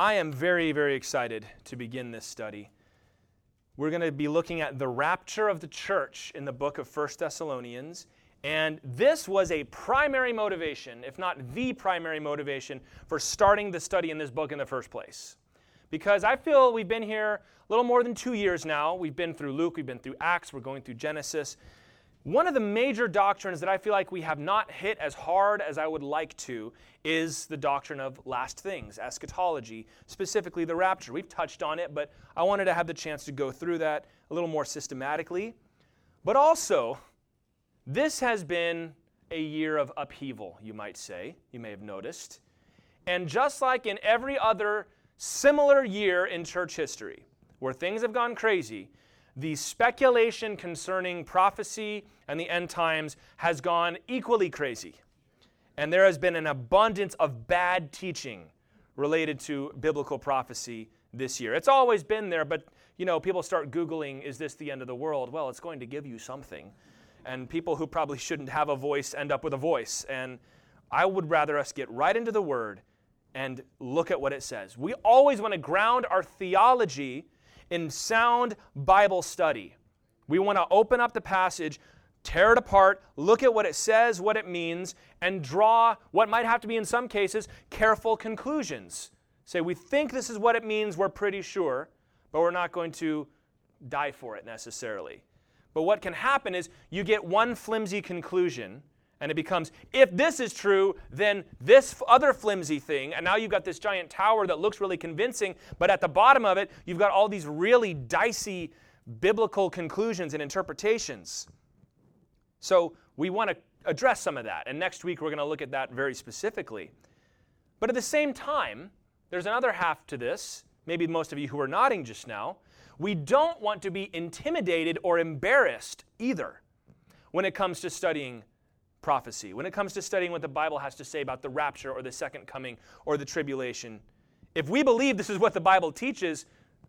I am very, very excited to begin this study. We're going to be looking at the rapture of the church in the book of 1 Thessalonians. And this was a primary motivation, if not the primary motivation, for starting the study in this book in the first place. Because I feel we've been here a little more than 2 years now. We've been through Luke, we've been through Acts, we're going through Genesis. One of the major doctrines that I feel like we have not hit as hard as I would like to is the doctrine of last things, eschatology, specifically the rapture. We've touched on it, but I wanted to have the chance to go through that a little more systematically. But also, this has been a year of upheaval, you might say. You may have noticed. And just like in every other similar year in church history, where things have gone crazy, the speculation concerning prophecy and the end times has gone equally crazy. And there has been an abundance of bad teaching related to biblical prophecy this year. It's always been there, but people start Googling, is this the end of the world? Well, it's going to give you something. And people who probably shouldn't have a voice end up with a voice. And I would rather us get right into the Word and look at what it says. We always want to ground our theology in sound Bible study. We want to open up the passage, tear it apart, look at what it says, what it means, and draw what might have to be, in some cases, careful conclusions. Say, we think this is what it means, we're pretty sure, but we're not going to die for it necessarily. But what can happen is you get one flimsy conclusion, and it becomes, if this is true, then this other flimsy thing. And now you've got this giant tower that looks really convincing, but at the bottom of it, you've got all these really dicey biblical conclusions and interpretations. So we want to address some of that. And next week, we're going to look at that very specifically. But at the same time, there's another half to this. Maybe most of you who are nodding just now. We don't want to be intimidated or embarrassed either when it comes to studying prophecy, when it comes to studying what the Bible has to say about the rapture or the second coming or the tribulation. If we believe this is what the Bible teaches,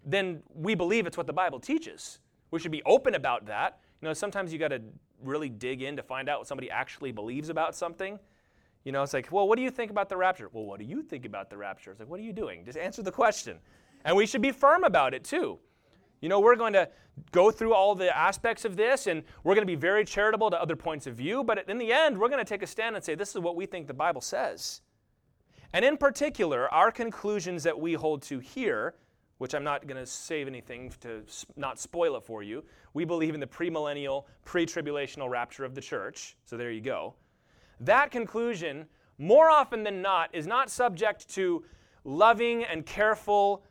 then we believe it's what the Bible teaches. We should be open about that. Sometimes you got to really dig in to find out what somebody actually believes about something. It's like, well, what do you think about the rapture? Well, what do you think about the rapture? It's like, what are you doing? Just answer the question. And we should be firm about it too. We're going to go through all the aspects of this, and we're going to be very charitable to other points of view, but in the end, we're going to take a stand and say, this is what we think the Bible says. And in particular, our conclusions that we hold to here, which I'm not going to save anything to not spoil it for you, we believe in the premillennial, pre-tribulational rapture of the church, so there you go. That conclusion, more often than not, is not subject to loving and careful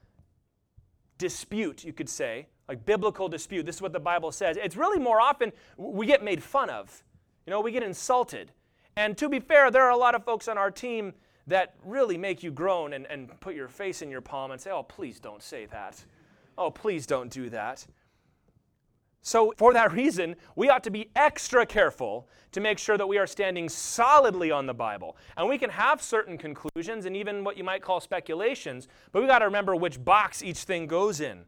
dispute, you could say, like biblical dispute. This is what the Bible says. It's really more often we get made fun of. We get insulted. And to be fair, there are a lot of folks on our team that really make you groan and put your face in your palm and say, oh, please don't say that. Oh, please don't do that. So for that reason, we ought to be extra careful to make sure that we are standing solidly on the Bible. And we can have certain conclusions and even what you might call speculations, but we got to remember which box each thing goes in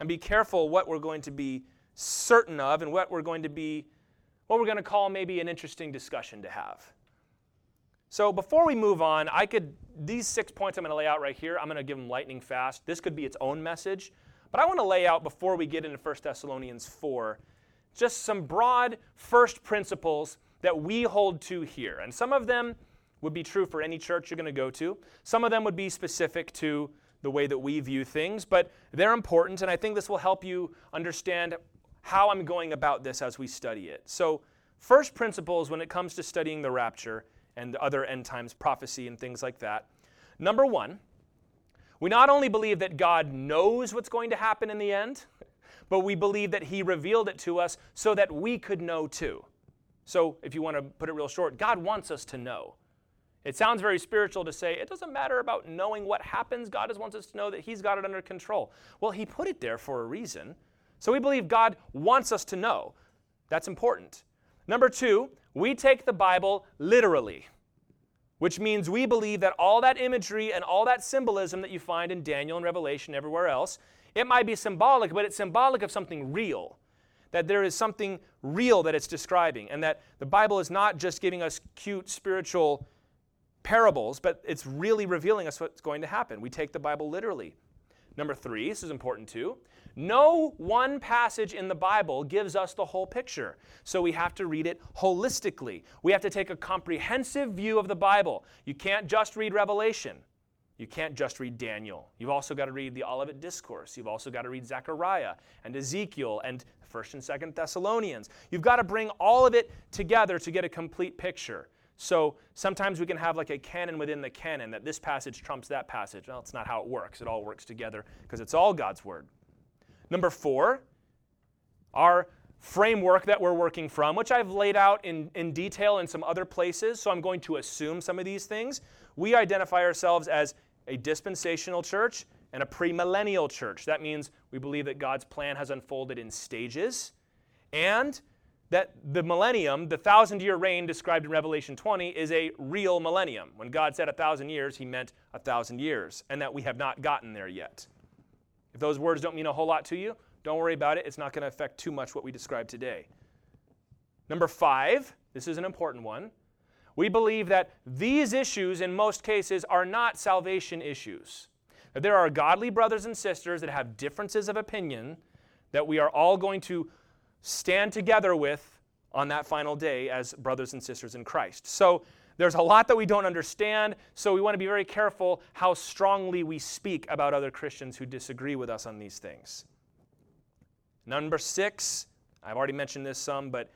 and be careful what we're going to be certain of and what we're going to call maybe an interesting discussion to have. So before we move on, these 6 points I'm going to lay out right here, I'm going to give them lightning fast. This could be its own message. But I want to lay out, before we get into 1 Thessalonians 4, just some broad first principles that we hold to here. And some of them would be true for any church you're going to go to. Some of them would be specific to the way that we view things. But they're important, and I think this will help you understand how I'm going about this as we study it. So first principles when it comes to studying the rapture and other end times prophecy and things like that. Number one, we not only believe that God knows what's going to happen in the end, but we believe that He revealed it to us so that we could know too. So if you want to put it real short, God wants us to know. It sounds very spiritual to say, it doesn't matter about knowing what happens. God just wants us to know that He's got it under control. Well, He put it there for a reason. So we believe God wants us to know. That's important. Number two, we take the Bible literally, which means we believe that all that imagery and all that symbolism that you find in Daniel and Revelation and everywhere else, it might be symbolic, but it's symbolic of something real, that there is something real that it's describing, and that the Bible is not just giving us cute spiritual parables, but it's really revealing us what's going to happen. We take the Bible literally. Number three, this is important too. No one passage in the Bible gives us the whole picture, so we have to read it holistically. We have to take a comprehensive view of the Bible. You can't just read Revelation. You can't just read Daniel. You've also got to read the Olivet Discourse. You've also got to read Zechariah and Ezekiel and 1 and 2 Thessalonians. You've got to bring all of it together to get a complete picture. So sometimes we can have like a canon within the canon that this passage trumps that passage. Well, it's not how it works. It all works together because it's all God's Word. Number four, our framework that we're working from, which I've laid out in detail in some other places, so I'm going to assume some of these things. We identify ourselves as a dispensational church and a premillennial church. That means we believe that God's plan has unfolded in stages, and that the millennium, the 1,000-year reign described in Revelation 20, is a real millennium. When God said 1,000 years, he meant 1,000 years, and that we have not gotten there yet. If those words don't mean a whole lot to you, don't worry about it. It's not going to affect too much what we describe today. Number five, this is an important one. We believe that these issues, in most cases, are not salvation issues. That there are godly brothers and sisters that have differences of opinion that we are all going to stand together with on that final day as brothers and sisters in Christ. So there's a lot that we don't understand, so we want to be very careful how strongly we speak about other Christians who disagree with us on these things. Number six, I've already mentioned this some, but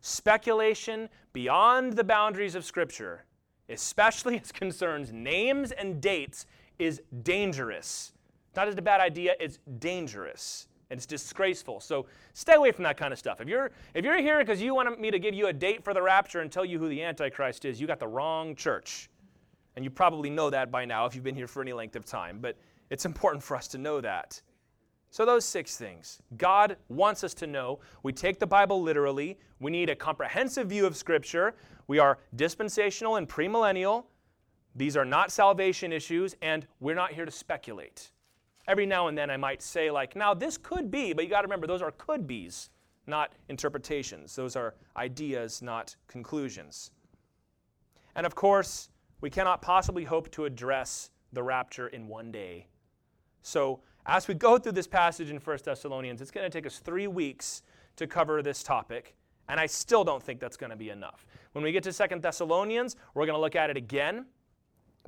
speculation beyond the boundaries of Scripture, especially as concerns names and dates, is dangerous. Not just a bad idea, it's dangerous. It's disgraceful. So stay away from that kind of stuff. If you're here because you want me to give you a date for the rapture and tell you who the Antichrist is, you got the wrong church. And you probably know that by now if you've been here for any length of time. But it's important for us to know that. So those six things. God wants us to know. We take the Bible literally. We need a comprehensive view of Scripture. We are dispensational and premillennial. These are not salvation issues, and we're not here to speculate. Every now and then I might say like, now this could be, but you got to remember those are could-bes, not interpretations. Those are ideas, not conclusions. And of course, we cannot possibly hope to address the rapture in one day. So as we go through this passage in 1 Thessalonians, it's going to take us 3 weeks to cover this topic, and I still don't think that's going to be enough. When we get to 2 Thessalonians, we're going to look at it again.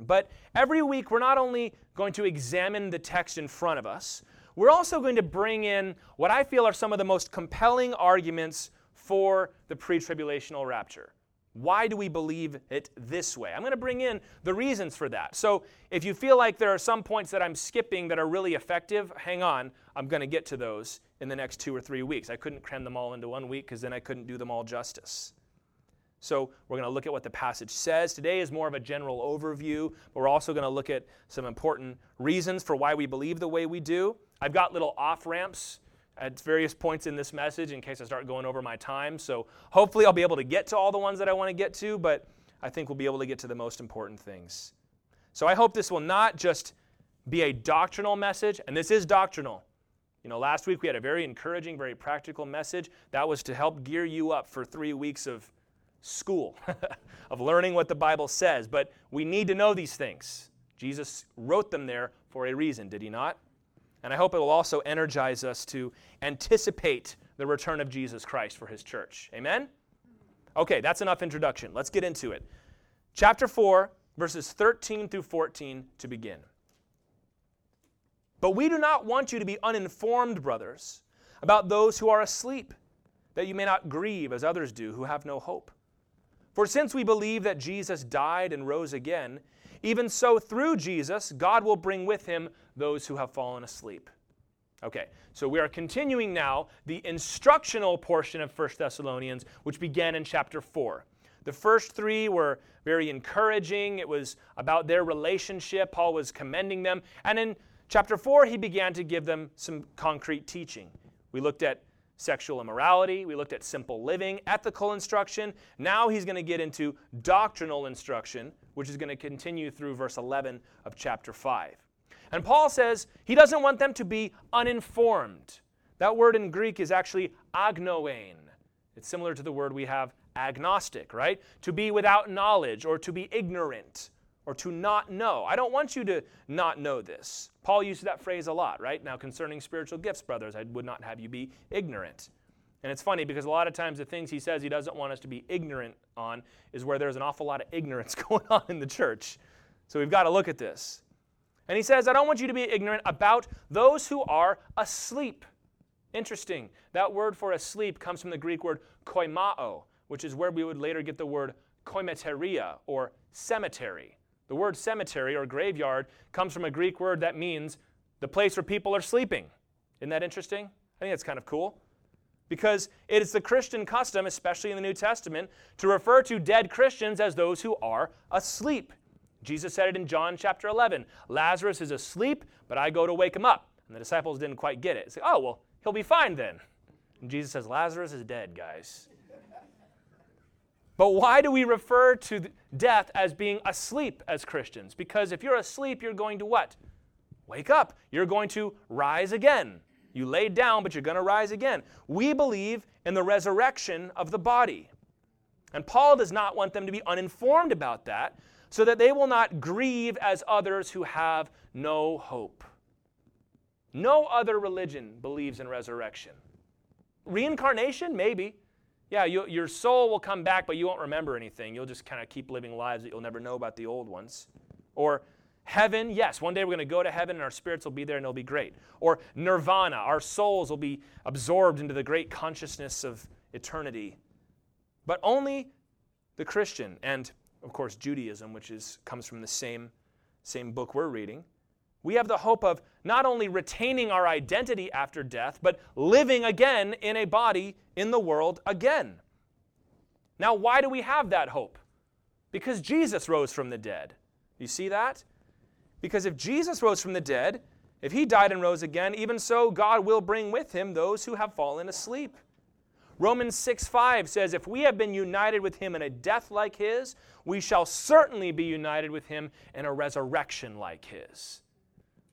But every week, we're not only going to examine the text in front of us, we're also going to bring in what I feel are some of the most compelling arguments for the pre-tribulational rapture. Why do we believe it this way? I'm going to bring in the reasons for that. So if you feel like there are some points that I'm skipping that are really effective, hang on. I'm going to get to those in the next 2 or 3 weeks. I couldn't cram them all into 1 week because then I couldn't do them all justice. So we're going to look at what the passage says. Today is more of a general overview, but we're also going to look at some important reasons for why we believe the way we do. I've got little off-ramps at various points in this message in case I start going over my time. So hopefully I'll be able to get to all the ones that I want to get to, but I think we'll be able to get to the most important things. So I hope this will not just be a doctrinal message, and this is doctrinal. You know, last week we had a very encouraging, very practical message. That was to help gear you up for 3 weeks of school, of learning what the Bible says. But we need to know these things. Jesus wrote them there for a reason, did he not? And I hope it will also energize us to anticipate the return of Jesus Christ for his church. Amen? Okay, that's enough introduction. Let's get into it. Chapter 4, verses 13 through 14 to begin. But we do not want you to be uninformed, brothers, about those who are asleep, that you may not grieve as others do who have no hope. For since we believe that Jesus died and rose again, even so through Jesus, God will bring with him those who have fallen asleep. Okay, so we are continuing now the instructional portion of 1 Thessalonians, which began in chapter 4. The first three were very encouraging. It was about their relationship. Paul was commending them. And in chapter 4, he began to give them some concrete teaching. We looked at sexual immorality, we looked at simple living, ethical instruction. Now he's going to get into doctrinal instruction, which is going to continue through verse 11 of chapter 5. And Paul says he doesn't want them to be uninformed. That word in Greek is actually agnoein. It's similar to the word we have agnostic, right? To be without knowledge or to be ignorant or to not know. I don't want you to not know this. Paul used that phrase a lot, right? Now, concerning spiritual gifts, brothers, I would not have you be ignorant. And it's funny because a lot of times the things he says he doesn't want us to be ignorant on is where there's an awful lot of ignorance going on in the church. So we've got to look at this. And he says, I don't want you to be ignorant about those who are asleep. Interesting. That word for asleep comes from the Greek word koimao, which is where we would later get the word koimeteria or cemetery. The word cemetery or graveyard comes from a Greek word that means the place where people are sleeping. Isn't that interesting? I think that's kind of cool. Because it is the Christian custom, especially in the New Testament, to refer to dead Christians as those who are asleep. Jesus said it in John chapter 11. Lazarus is asleep, but I go to wake him up. And the disciples didn't quite get it. It's like, oh, well, he'll be fine then. And Jesus says, Lazarus is dead, guys. But why do we refer to death as being asleep as Christians? Because if you're asleep, you're going to what? Wake up. You're going to rise again. You lay down, but you're going to rise again. We believe in the resurrection of the body. And Paul does not want them to be uninformed about that, so that they will not grieve as others who have no hope. No other religion believes in resurrection. Reincarnation, maybe. Yeah, your soul will come back, but you won't remember anything. You'll just kind of keep living lives that you'll never know about the old ones. Or heaven, yes, one day we're going to go to heaven and our spirits will be there and it'll be great. Or nirvana, our souls will be absorbed into the great consciousness of eternity. But only the Christian and, of course, Judaism, which comes from the same book we're reading. We have the hope of not only retaining our identity after death, but living again in a body in the world again. Now, why do we have that hope? Because Jesus rose from the dead. You see that? Because if Jesus rose from the dead, if he died and rose again, even so God will bring with him those who have fallen asleep. Romans 6:5 says, if we have been united with him in a death like his, we shall certainly be united with him in a resurrection like his.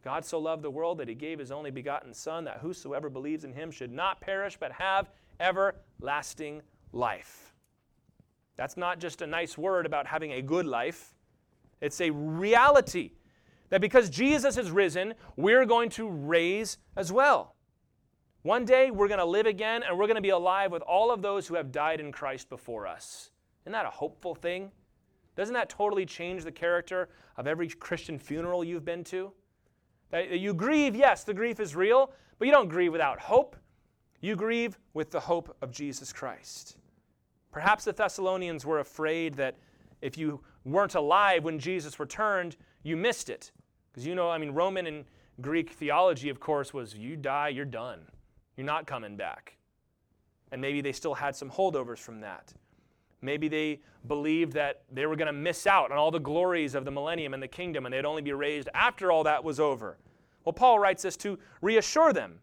God so loved the world that he gave his only begotten Son, that whosoever believes in him should not perish, but have everlasting life. That's not just a nice word about having a good life. It's a reality that because Jesus is risen, we're going to raise as well. One day, we're going to live again, and we're going to be alive with all of those who have died in Christ before us. Isn't that a hopeful thing? Doesn't that totally change the character of every Christian funeral you've been to? That you grieve, yes, the grief is real, but you don't grieve without hope. You grieve with the hope of Jesus Christ. Perhaps the Thessalonians were afraid that if you weren't alive when Jesus returned, you missed it. Because Roman and Greek theology, of course, was you die, you're done. You're not coming back. And maybe they still had some holdovers from that. Maybe they believed that they were going to miss out on all the glories of the millennium and the kingdom, and they'd only be raised after all that was over. Well, Paul writes this to reassure them.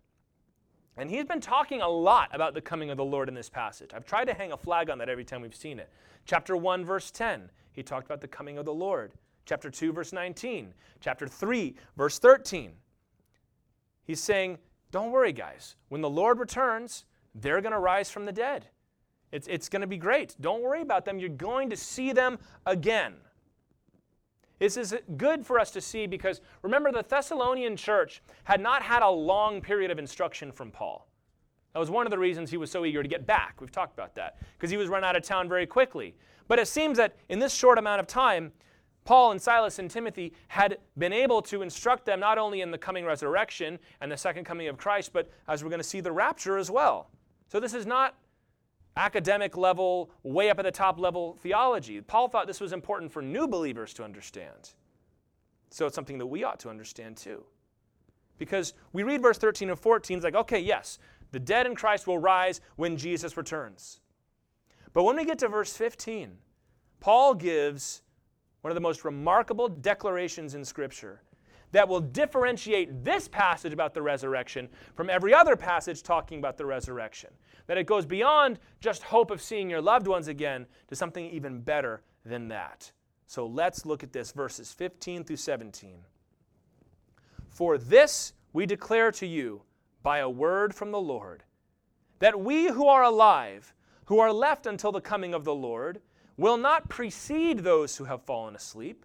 And he's been talking a lot about the coming of the Lord in this passage. I've tried to hang a flag on that every time we've seen it. Chapter 1, verse 10, he talked about the coming of the Lord. Chapter 2, verse 19. Chapter 3, verse 13. He's saying, don't worry, guys. When the Lord returns, they're going to rise from the dead. It's going to be great. Don't worry about them. You're going to see them again. This is good for us to see because, remember, the Thessalonian church had not had a long period of instruction from Paul. That was one of the reasons he was so eager to get back. We've talked about that. Because he was run out of town very quickly. But it seems that in this short amount of time, Paul and Silas and Timothy had been able to instruct them not only in the coming resurrection and the second coming of Christ, but as we're going to see, the rapture as well. So this is not academic level, way up at the top level theology. Paul thought this was important for new believers to understand. So it's something that we ought to understand too. Because we read verse 13 and 14, it's like, okay, yes, the dead in Christ will rise when Jesus returns. But when we get to verse 15, Paul gives one of the most remarkable declarations in Scripture that will differentiate this passage about the resurrection from every other passage talking about the resurrection. That it goes beyond just hope of seeing your loved ones again to something even better than that. So let's look at this, verses 15 through 17. For this we declare to you by a word from the Lord, that we who are alive, who are left until the coming of the Lord, will not precede those who have fallen asleep.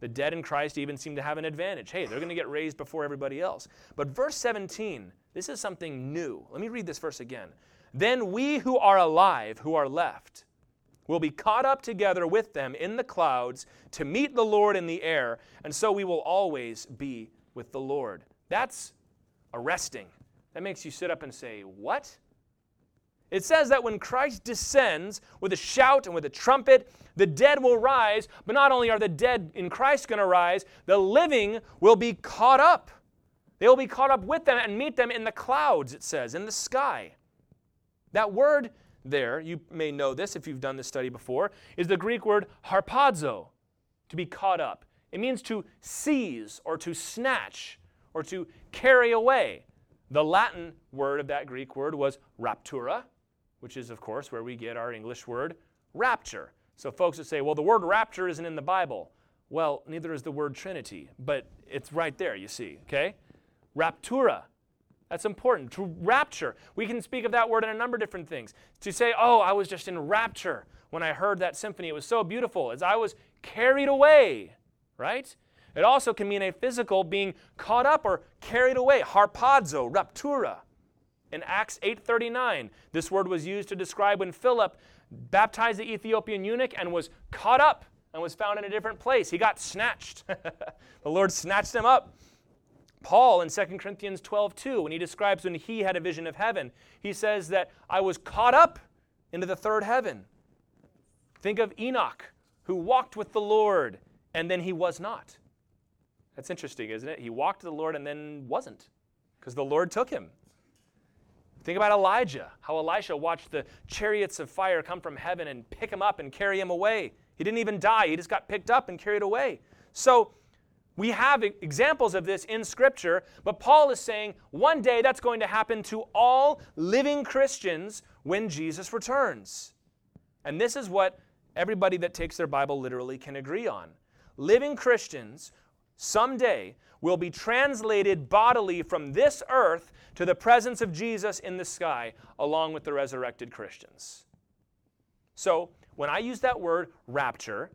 The dead in Christ even seem to have an advantage. Hey, they're going to get raised before everybody else. But verse 17, this is something new. Let me read this verse again. Then we who are alive, who are left, will be caught up together with them in the clouds to meet the Lord in the air, and so we will always be with the Lord. That's arresting. That makes you sit up and say, what? It says that when Christ descends with a shout and with a trumpet, the dead will rise, but not only are the dead in Christ going to rise, the living will be caught up. They will be caught up with them and meet them in the clouds, it says, in the sky. That word there, you may know this if you've done this study before, is the Greek word harpazo, to be caught up. It means to seize or to snatch or to carry away. The Latin word of that Greek word was raptura, which is, of course, where we get our English word rapture. So folks that say, well, the word rapture isn't in the Bible. Well, neither is the word Trinity, but it's right there, you see, okay? Raptura. That's important. To rapture. We can speak of that word in a number of different things. To say, oh, I was just in rapture when I heard that symphony. It was so beautiful. As I was carried away, right? It also can mean a physical being caught up or carried away. Harpazo, raptura. In Acts 8:39, this word was used to describe when Philip baptized the Ethiopian eunuch and was caught up and was found in a different place. He got snatched. The Lord snatched him up. Paul in 2 Corinthians 12:2, when he describes when he had a vision of heaven, he says that I was caught up into the third heaven. Think of Enoch, who walked with the Lord, and then he was not. That's interesting, isn't it? He walked with the Lord and then wasn't, because the Lord took him. Think about Elijah, how Elisha watched the chariots of fire come from heaven and pick him up and carry him away. He didn't even die. He just got picked up and carried away. So we have examples of this in Scripture, but Paul is saying one day that's going to happen to all living Christians when Jesus returns. And this is what everybody that takes their Bible literally can agree on. Living Christians someday will be translated bodily from this earth to the presence of Jesus in the sky, along with the resurrected Christians. So, when I use that word, rapture,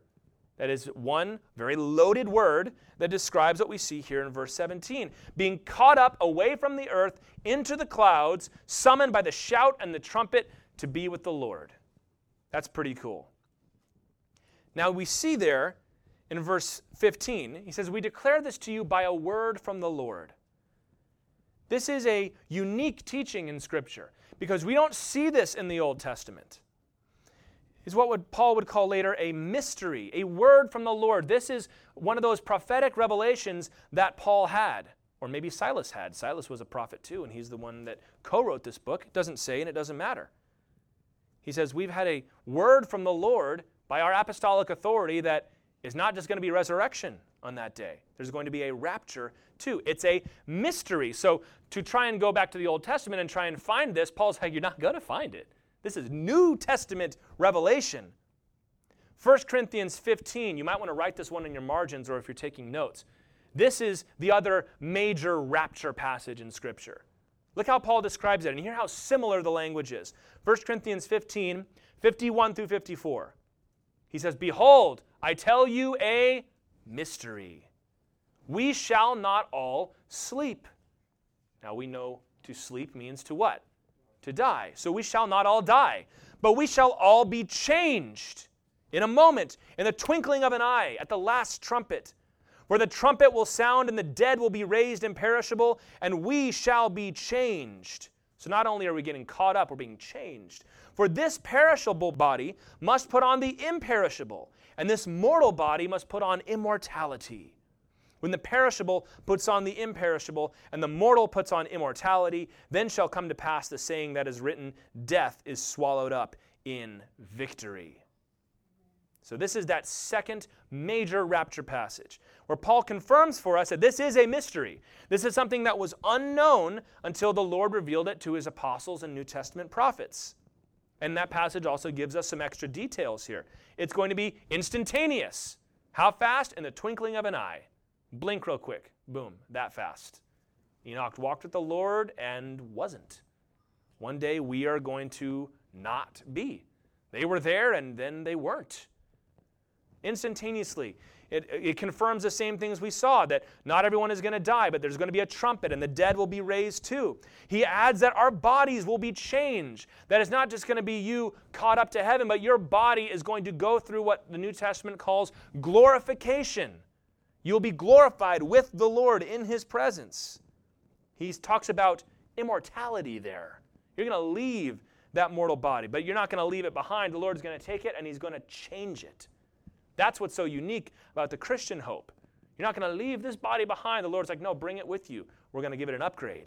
that is one very loaded word that describes what we see here in verse 17. Being caught up away from the earth into the clouds, summoned by the shout and the trumpet to be with the Lord. That's pretty cool. Now, we see there in verse 15, he says, we declare this to you by a word from the Lord. This is a unique teaching in Scripture because we don't see this in the Old Testament. It's what Paul would call later a mystery, a word from the Lord. This is one of those prophetic revelations that Paul had, or maybe Silas had. Silas was a prophet too, and he's the one that co-wrote this book. It doesn't say, and it doesn't matter. He says, we've had a word from the Lord by our apostolic authority that is not just going to be resurrection on that day. There's going to be a rapture too. It's a mystery. So to try and go back to the Old Testament and try and find this, Paul's like, you're not going to find it. This is New Testament revelation. 1 Corinthians 15, you might want to write this one in your margins or if you're taking notes. This is the other major rapture passage in Scripture. Look how Paul describes it and hear how similar the language is. 1 Corinthians 15, 51 through 54. He says, behold, I tell you a mystery. We shall not all sleep. Now we know to sleep means to what? To die. So we shall not all die, but we shall all be changed in a moment, in the twinkling of an eye, at the last trumpet. For the trumpet will sound and the dead will be raised imperishable, and we shall be changed. So not only are we getting caught up, we're being changed. For this perishable body must put on the imperishable, and this mortal body must put on immortality. When the perishable puts on the imperishable, and the mortal puts on immortality, then shall come to pass the saying that is written, death is swallowed up in victory. So this is that second major rapture passage where Paul confirms for us that this is a mystery. This is something that was unknown until the Lord revealed it to his apostles and New Testament prophets. And that passage also gives us some extra details here. It's going to be instantaneous. How fast? In the twinkling of an eye. Blink real quick. Boom. That fast. Enoch walked with the Lord and wasn't. One day we are going to not be. They were there and then they weren't. Instantaneously. It confirms the same things we saw, that not everyone is going to die, but there's going to be a trumpet and the dead will be raised too. He adds that our bodies will be changed, that it's not just going to be you caught up to heaven, but your body is going to go through what the New Testament calls glorification. You'll be glorified with the Lord in his presence. He talks about immortality there. You're going to leave that mortal body, but you're not going to leave it behind. The Lord's going to take it and he's going to change it. That's what's so unique about the Christian hope. You're not going to leave this body behind. The Lord's like, no, bring it with you. We're going to give it an upgrade.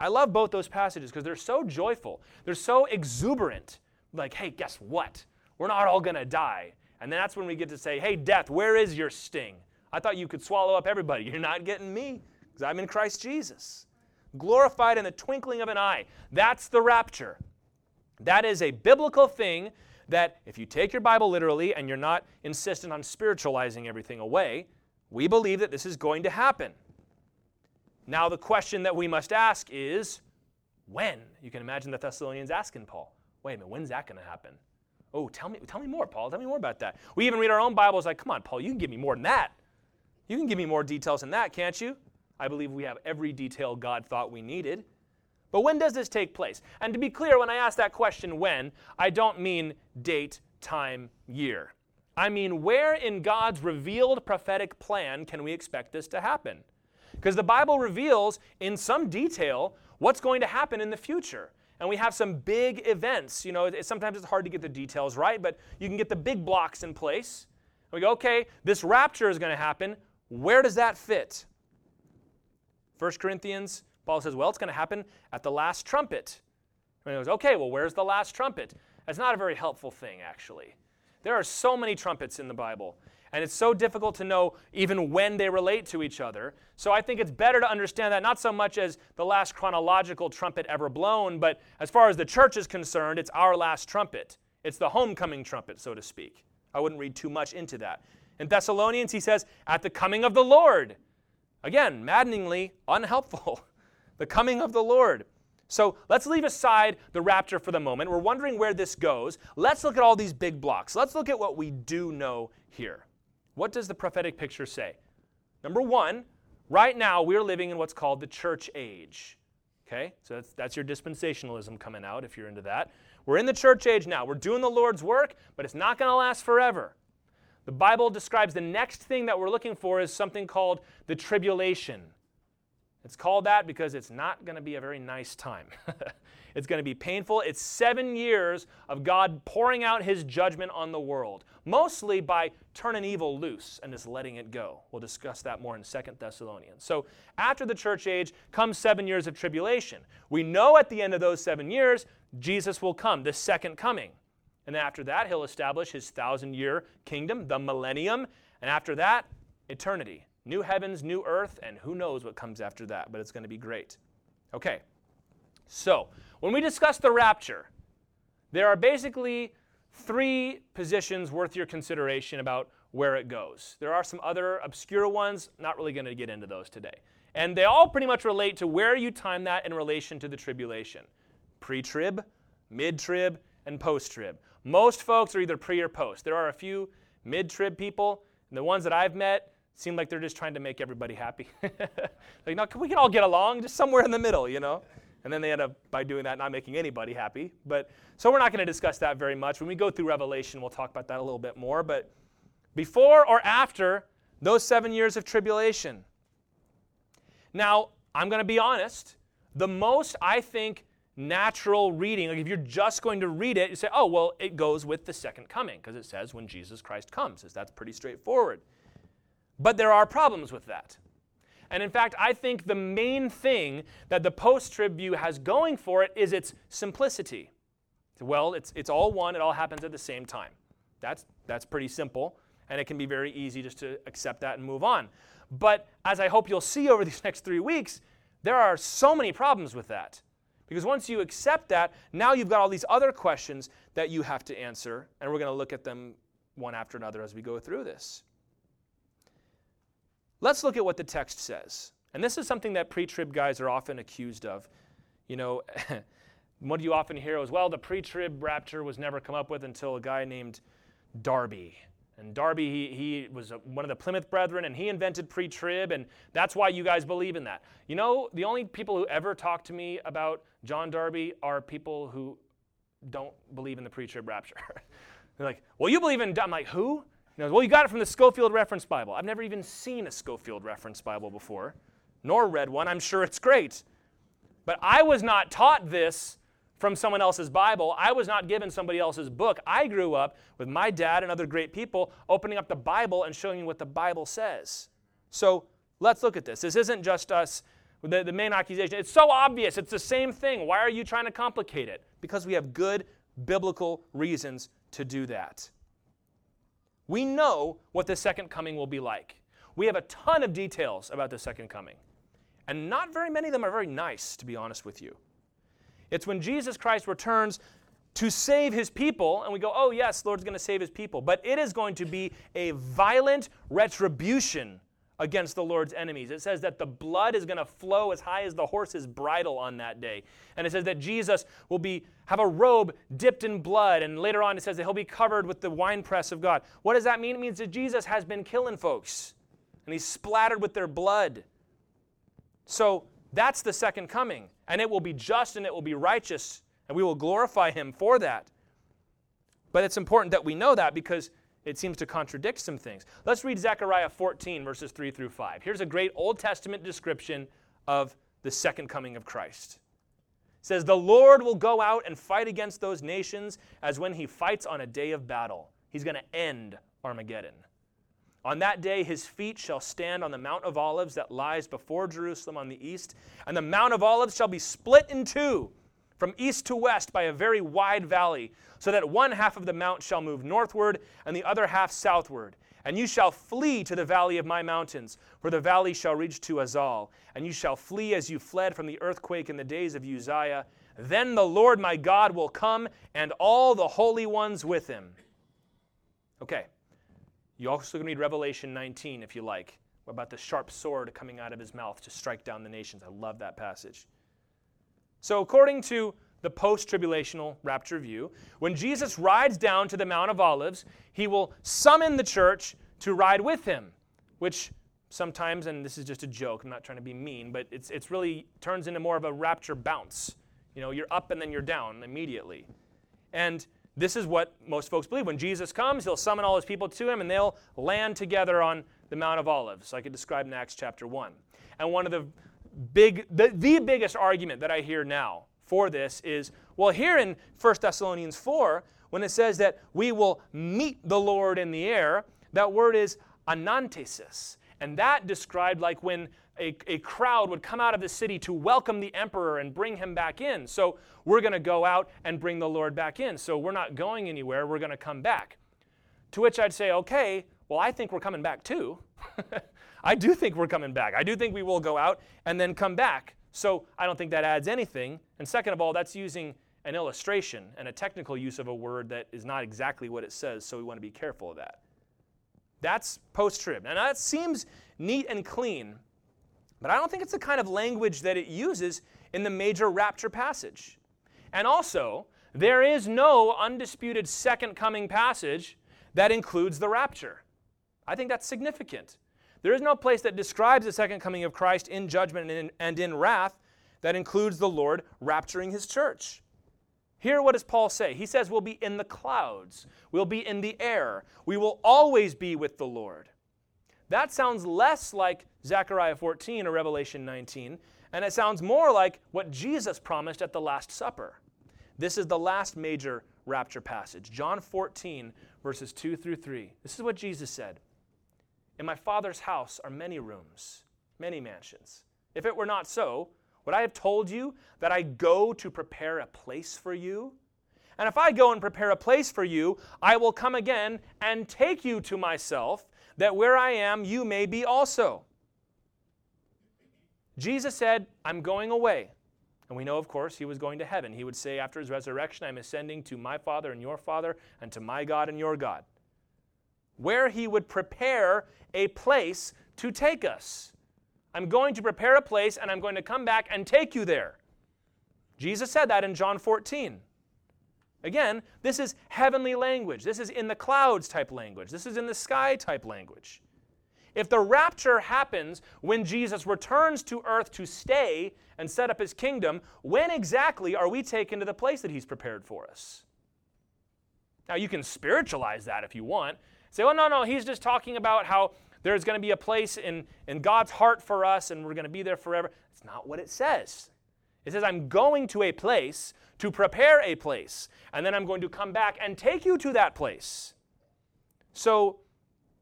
I love both those passages because they're so joyful. They're so exuberant. Like, hey, guess what? We're not all going to die. And that's when we get to say, hey, death, where is your sting? I thought you could swallow up everybody. You're not getting me because I'm in Christ Jesus. Glorified in the twinkling of an eye. That's the rapture. That is a biblical thing that if you take your Bible literally and you're not insistent on spiritualizing everything away, we believe that this is going to happen. Now the question that we must ask is, when? You can imagine the Thessalonians asking Paul, wait a minute, when's that going to happen? Oh, tell me more, Paul. Tell me more about that. We even read our own Bibles like, come on, Paul, you can give me more than that. You can give me more details than that, can't you? I believe we have every detail God thought we needed. But when does this take place? And to be clear, when I ask that question, when, I don't mean date, time, year. I mean, where in God's revealed prophetic plan can we expect this to happen? Because the Bible reveals in some detail what's going to happen in the future. And we have some big events. You know, sometimes it's hard to get the details right, but you can get the big blocks in place. And we go, okay, this rapture is going to happen. Where does that fit? 1 Corinthians, Paul says, well, it's going to happen at the last trumpet. And he goes, okay, well, where's the last trumpet? That's not a very helpful thing, actually. There are so many trumpets in the Bible, and it's so difficult to know even when they relate to each other. So I think it's better to understand that not so much as the last chronological trumpet ever blown, but as far as the church is concerned, it's our last trumpet. It's the homecoming trumpet, so to speak. I wouldn't read too much into that. In Thessalonians, he says, at the coming of the Lord. Again, maddeningly unhelpful. The coming of the Lord. So let's leave aside the rapture for the moment. We're wondering where this goes. Let's look at all these big blocks. Let's look at what we do know here. What does the prophetic picture say? Number one, right now we're living in what's called the church age. Okay? So that's your dispensationalism coming out if you're into that. We're in the church age now. We're doing the Lord's work, but it's not going to last forever. The Bible describes the next thing that we're looking for is something called the tribulation. It's called that because it's not going to be a very nice time. It's going to be painful. It's 7 years of God pouring out his judgment on the world, mostly by turning evil loose and just letting it go. We'll discuss that more in 2 Thessalonians. So after the church age comes 7 years of tribulation. We know at the end of those 7 years, Jesus will come, the second coming. And after that, he'll establish his 1,000-year kingdom, the millennium. And after that, eternity. New heavens, new earth, and who knows what comes after that, but it's going to be great. Okay, so when we discuss the rapture, there are basically 3 positions worth your consideration about where it goes. There are some other obscure ones, not really going to get into those today. And they all pretty much relate to where you time that in relation to the tribulation. Pre-trib, mid-trib, and post-trib. Most folks are either pre or post. There are a few mid-trib people, and the ones that I've met seem like they're just trying to make everybody happy. Like, no, we can all get along, just somewhere in the middle, you know? And then they end up, by doing that, not making anybody happy. But so we're not going to discuss that very much. When we go through Revelation, we'll talk about that a little bit more. But before or after those 7 years of tribulation. Now, I'm going to be honest. The most, I think, natural reading, like if you're just going to read it, you say, oh, well, it goes with the second coming, because it says when Jesus Christ comes. That's pretty straightforward. But there are problems with that. And in fact, I think the main thing that the post-trib view has going for it is its simplicity. Well, it's all one. It all happens at the same time. That's pretty simple, and it can be very easy just to accept that and move on. But as I hope you'll see over these next 3 weeks, there are so many problems with that. Because once you accept that, now you've got all these other questions that you have to answer, and we're going to look at them one after another as we go through this. Let's look at what the text says. And this is something that pre-trib guys are often accused of. You know, what you often hear is, well, the pre-trib rapture was never come up with until a guy named Darby. And Darby, he was one of the Plymouth Brethren, and he invented pre-trib, and that's why you guys believe in that. You know, the only people who ever talk to me about John Darby are people who don't believe in the pre-trib rapture. They're like, well, you believe in, I'm like, who? And I was, well, you got it from the Schofield Reference Bible. I've never even seen a Schofield Reference Bible before, nor read one. I'm sure it's great. But I was not taught this from someone else's Bible. I was not given somebody else's book. I grew up with my dad and other great people opening up the Bible and showing you what the Bible says. So let's look at this. This isn't just us, the main accusation. It's so obvious. It's the same thing. Why are you trying to complicate it? Because we have good biblical reasons to do that. We know what the second coming will be like. We have a ton of details about the second coming. And not very many of them are very nice, to be honest with you. It's when Jesus Christ returns to save his people, and we go, oh yes, the Lord's going to save his people. But it is going to be a violent retribution against the Lord's enemies. It says that the blood is going to flow as high as the horse's bridle on that day. And it says that Jesus will have a robe dipped in blood, and later on it says that he'll be covered with the winepress of God. What does that mean? It means that Jesus has been killing folks, and he's splattered with their blood. So that's the second coming, and it will be just and it will be righteous, and we will glorify him for that. But it's important that we know that because it seems to contradict some things. Let's read Zechariah 14, verses 3 through 5. Here's a great Old Testament description of the second coming of Christ. It says, the Lord will go out and fight against those nations as when he fights on a day of battle. He's going to end Armageddon. On that day his feet shall stand on the Mount of Olives that lies before Jerusalem on the east, and the Mount of Olives shall be split in two from east to west by a very wide valley, so that one half of the mount shall move northward and the other half southward. And you shall flee to the valley of my mountains, for the valley shall reach to Azal, and you shall flee as you fled from the earthquake in the days of Uzziah. Then the Lord my God will come, and all the holy ones with him. Okay. You also can read Revelation 19, if you like, about the sharp sword coming out of his mouth to strike down the nations. I love that passage. So according to the post-tribulational rapture view, when Jesus rides down to the Mount of Olives, he will summon the church to ride with him, which sometimes, and this is just a joke, I'm not trying to be mean, but it's really turns into more of a rapture bounce. You know, you're up and then you're down immediately. And this is what most folks believe. When Jesus comes, he'll summon all his people to him, and they'll land together on the Mount of Olives, like it described in Acts chapter 1. And one of the biggest argument that I hear now for this is, well, here in 1 Thessalonians 4, when it says that we will meet the Lord in the air, that word is anantesis. And that described like when a crowd would come out of the city to welcome the emperor and bring him back in. So we're going to go out and bring the Lord back in. So we're not going anywhere. We're going to come back. To which I'd say, okay, well, I think we're coming back too. I do think we're coming back. I do think we will go out and then come back. So I don't think that adds anything. And second of all, that's using an illustration and a technical use of a word that is not exactly what it says. So we want to be careful of that. That's post-trib. Now that seems neat and clean, but I don't think it's the kind of language that it uses in the major rapture passage. And also, there is no undisputed second coming passage that includes the rapture. I think that's significant. There is no place that describes the second coming of Christ in judgment and in wrath that includes the Lord rapturing his church. Here, what does Paul say? He says we'll be in the clouds. We'll be in the air. We will always be with the Lord. That sounds less like Zechariah 14 or Revelation 19, and it sounds more like what Jesus promised at the Last Supper. This is the last major rapture passage, John 14, verses 2 through 3. This is what Jesus said. In my Father's house are many rooms, many mansions. If it were not so, would I have told you that I go to prepare a place for you? And if I go and prepare a place for you, I will come again and take you to myself, that where I am, you may be also. Jesus said, I'm going away. And we know, of course, he was going to heaven. He would say after his resurrection, I'm ascending to my Father and your Father, and to my God and your God. Where he would prepare a place to take us. I'm going to prepare a place, and I'm going to come back and take you there. Jesus said that in John 14. Again, this is heavenly language. This is in the clouds type language. This is in the sky type language. If the rapture happens when Jesus returns to earth to stay and set up his kingdom, when exactly are we taken to the place that he's prepared for us? Now, you can spiritualize that if you want. Say, well, no, he's just talking about how there's going to be a place in God's heart for us and we're going to be there forever. That's not what it says. It says, I'm going to a place to prepare a place, and then I'm going to come back and take you to that place. So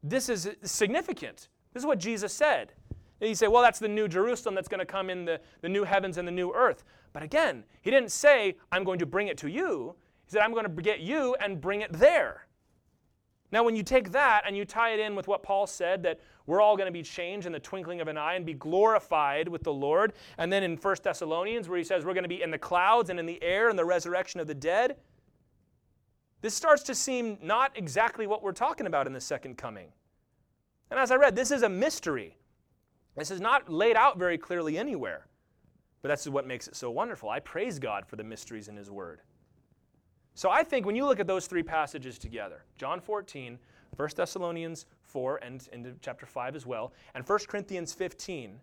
this is significant. This is what Jesus said. And you say, well, that's the new Jerusalem that's going to come in the new heavens and the new earth. But again, he didn't say, I'm going to bring it to you. He said, I'm going to get you and bring it there. Now, when you take that and you tie it in with what Paul said, that we're all going to be changed in the twinkling of an eye and be glorified with the Lord, and then in 1 Thessalonians where he says we're going to be in the clouds and in the air and the resurrection of the dead, this starts to seem not exactly what we're talking about in the second coming. And as I read, this is a mystery. This is not laid out very clearly anywhere. But that's what makes it so wonderful. I praise God for the mysteries in his word. So I think when you look at those three passages together, John 14, 1 Thessalonians 4 and into chapter 5 as well, and 1 Corinthians 15,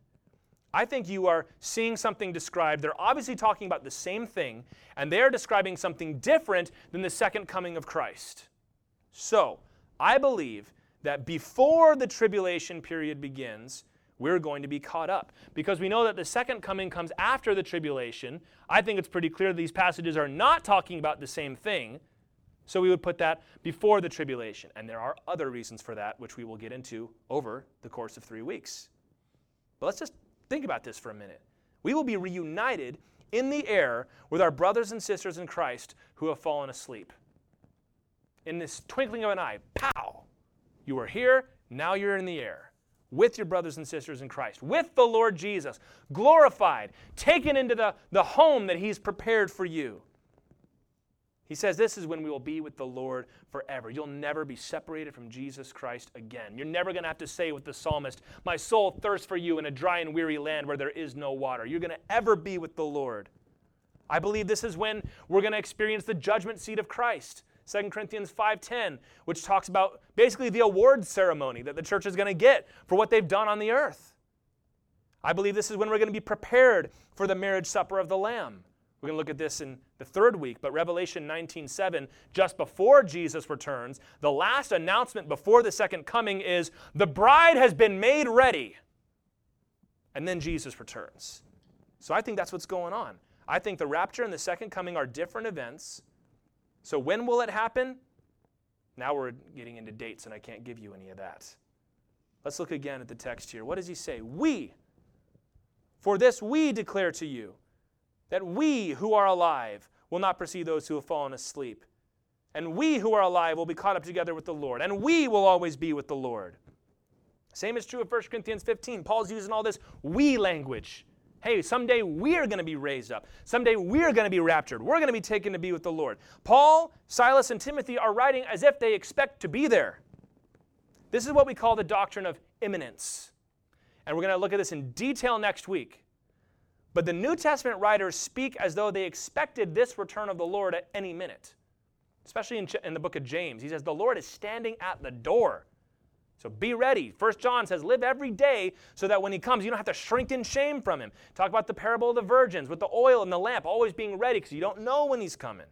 I think you are seeing something described. They're obviously talking about the same thing, and they're describing something different than the second coming of Christ. So I believe that before the tribulation period begins, we're going to be caught up. Because we know that the second coming comes after the tribulation. I think it's pretty clear these passages are not talking about the same thing. So we would put that before the tribulation. And there are other reasons for that, which we will get into over the course of 3 weeks. But let's just think about this for a minute. We will be reunited in the air with our brothers and sisters in Christ who have fallen asleep. In this twinkling of an eye, pow! You were here, now you're in the air, with your brothers and sisters in Christ, with the Lord Jesus, glorified, taken into the home that he's prepared for you. He says this is when we will be with the Lord forever. You'll never be separated from Jesus Christ again. You're never going to have to say with the psalmist, my soul thirsts for you in a dry and weary land where there is no water. You're going to ever be with the Lord. I believe this is when we're going to experience the judgment seat of Christ. 2 Corinthians 5:10, which talks about basically the award ceremony that the church is going to get for what they've done on the earth. I believe this is when we're going to be prepared for the marriage supper of the Lamb. We're going to look at this in the third week, but Revelation 19:7, just before Jesus returns, the last announcement before the second coming is, the bride has been made ready. And then Jesus returns. So I think that's what's going on. I think the rapture and the second coming are different events. So when will it happen? Now we're getting into dates, and I can't give you any of that. Let's look again at the text here. What does he say? We, for this we declare to you, that we who are alive will not precede those who have fallen asleep. And we who are alive will be caught up together with the Lord. And we will always be with the Lord. Same is true of 1 Corinthians 15. Paul's using all this we language. Hey, someday we're going to be raised up. Someday we're going to be raptured. We're going to be taken to be with the Lord. Paul, Silas, and Timothy are writing as if they expect to be there. This is what we call the doctrine of imminence. And we're going to look at this in detail next week. But the New Testament writers speak as though they expected this return of the Lord at any minute. Especially in the book of James. He says, the Lord is standing at the door. So be ready. 1 John says, live every day so that when he comes, you don't have to shrink in shame from him. Talk about the parable of the virgins with the oil and the lamp, always being ready because you don't know when he's coming.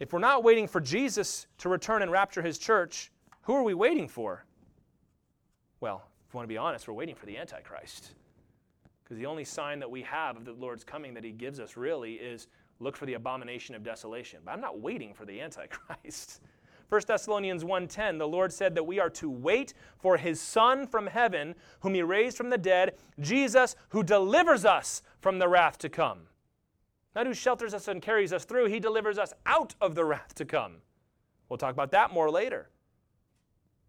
If we're not waiting for Jesus to return and rapture his church, who are we waiting for? Well, if we want to be honest, we're waiting for the Antichrist. Because the only sign that we have of the Lord's coming that he gives us really is look for the abomination of desolation. But I'm not waiting for the Antichrist. 1 Thessalonians 1:10, the Lord said that we are to wait for his Son from heaven, whom he raised from the dead, Jesus, who delivers us from the wrath to come. Not who shelters us and carries us through. He delivers us out of the wrath to come. We'll talk about that more later.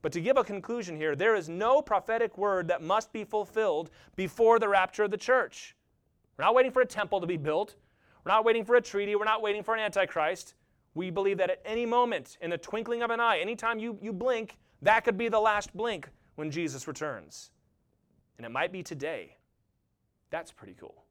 But to give a conclusion here, there is no prophetic word that must be fulfilled before the rapture of the church. We're not waiting for a temple to be built. We're not waiting for a treaty. We're not waiting for an Antichrist. We believe that at any moment, in the twinkling of an eye, anytime you blink, that could be the last blink when Jesus returns. And it might be today. That's pretty cool.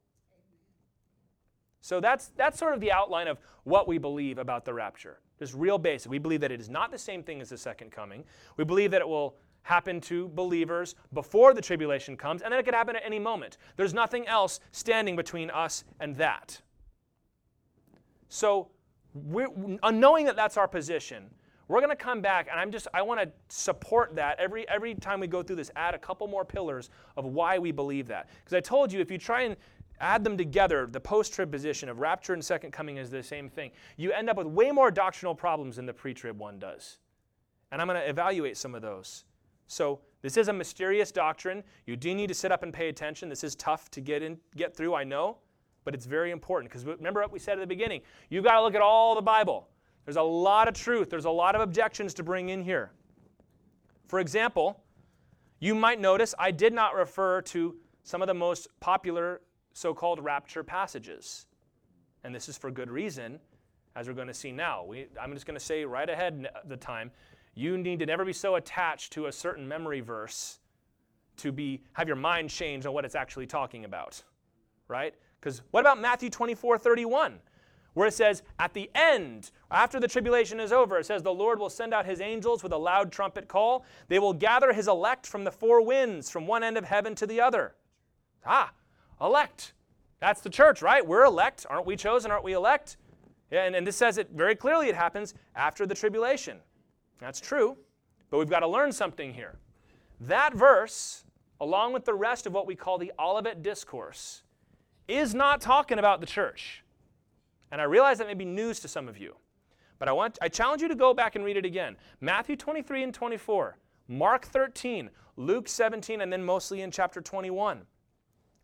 So that's sort of the outline of what we believe about the rapture. Just real basic. We believe that it is not the same thing as the second coming. We believe that it will happen to believers before the tribulation comes, and that it could happen at any moment. There's nothing else standing between us and that. So knowing that that's our position, we're going to come back, and I want to support that every time we go through this, add a couple more pillars of why we believe that. Because I told you, if you try and add them together, the post-trib position of rapture and second coming is the same thing, you end up with way more doctrinal problems than the pre-trib one does. And I'm going to evaluate some of those. So this is a mysterious doctrine. You do need to sit up and pay attention. This is tough to get through, I know, but it's very important. Because remember what we said at the beginning. You've got to look at all the Bible. There's a lot of truth. There's a lot of objections to bring in here. For example, you might notice I did not refer to some of the most popular so-called rapture passages. And this is for good reason, as we're going to see now. I'm just going to say right ahead the time, you need to never be so attached to a certain memory verse to have your mind changed on what it's actually talking about, right? Because what about Matthew 24:31, where it says, at the end, after the tribulation is over, it says, the Lord will send out his angels with a loud trumpet call. They will gather his elect from the four winds, from one end of heaven to the other. Elect. That's the church, right? We're elect. Aren't we chosen? Aren't we elect? Yeah, and this says it very clearly. It happens after the tribulation. That's true, but we've got to learn something here. That verse, along with the rest of what we call the Olivet Discourse, is not talking about the church. And I realize that may be news to some of you, but I challenge you to go back and read it again. Matthew 23 and 24, Mark 13, Luke 17, and then mostly in chapter 21.